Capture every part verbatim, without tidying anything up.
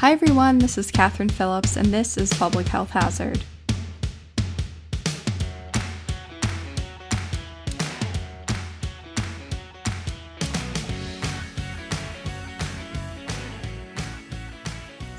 Hi everyone, this is Catherine Phillips and this is Public Health Hazard.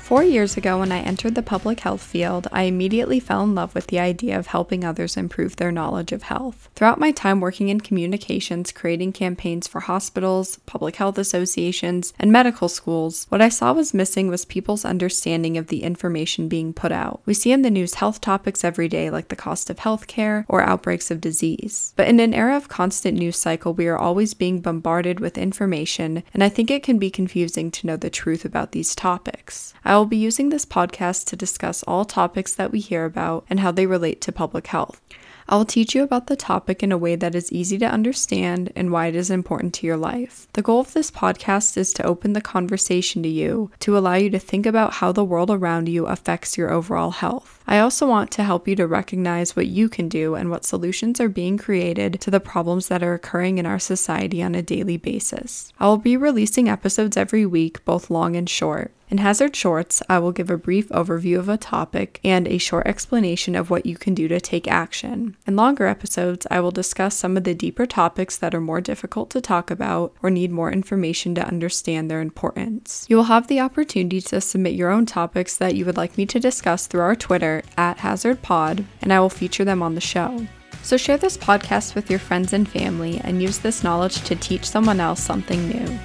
Four years ago, when I entered the public health field, I immediately fell in love with the idea of helping others improve their knowledge of health. Throughout my time working in communications, creating campaigns for hospitals, public health associations, and medical schools, what I saw was missing was people's understanding of the information being put out. We see in the news health topics every day, like the cost of healthcare or outbreaks of disease. But in an era of constant news cycle, we are always being bombarded with information, and I think it can be confusing to know the truth about these topics. I I'll be using this podcast to discuss all topics that we hear about and how they relate to public health. I will teach you about the topic in a way that is easy to understand and why it is important to your life. The goal of this podcast is to open the conversation to you, to allow you to think about how the world around you affects your overall health. I also want to help you to recognize what you can do and what solutions are being created to the problems that are occurring in our society on a daily basis. I will be releasing episodes every week, both long and short. In Hazard Shorts, I will give a brief overview of a topic and a short explanation of what you can do to take action. In longer episodes, I will discuss some of the deeper topics that are more difficult to talk about or need more information to understand their importance. You will have the opportunity to submit your own topics that you would like me to discuss through our Twitter, at HazardPod, and I will feature them on the show. So share this podcast with your friends and family and use this knowledge to teach someone else something new.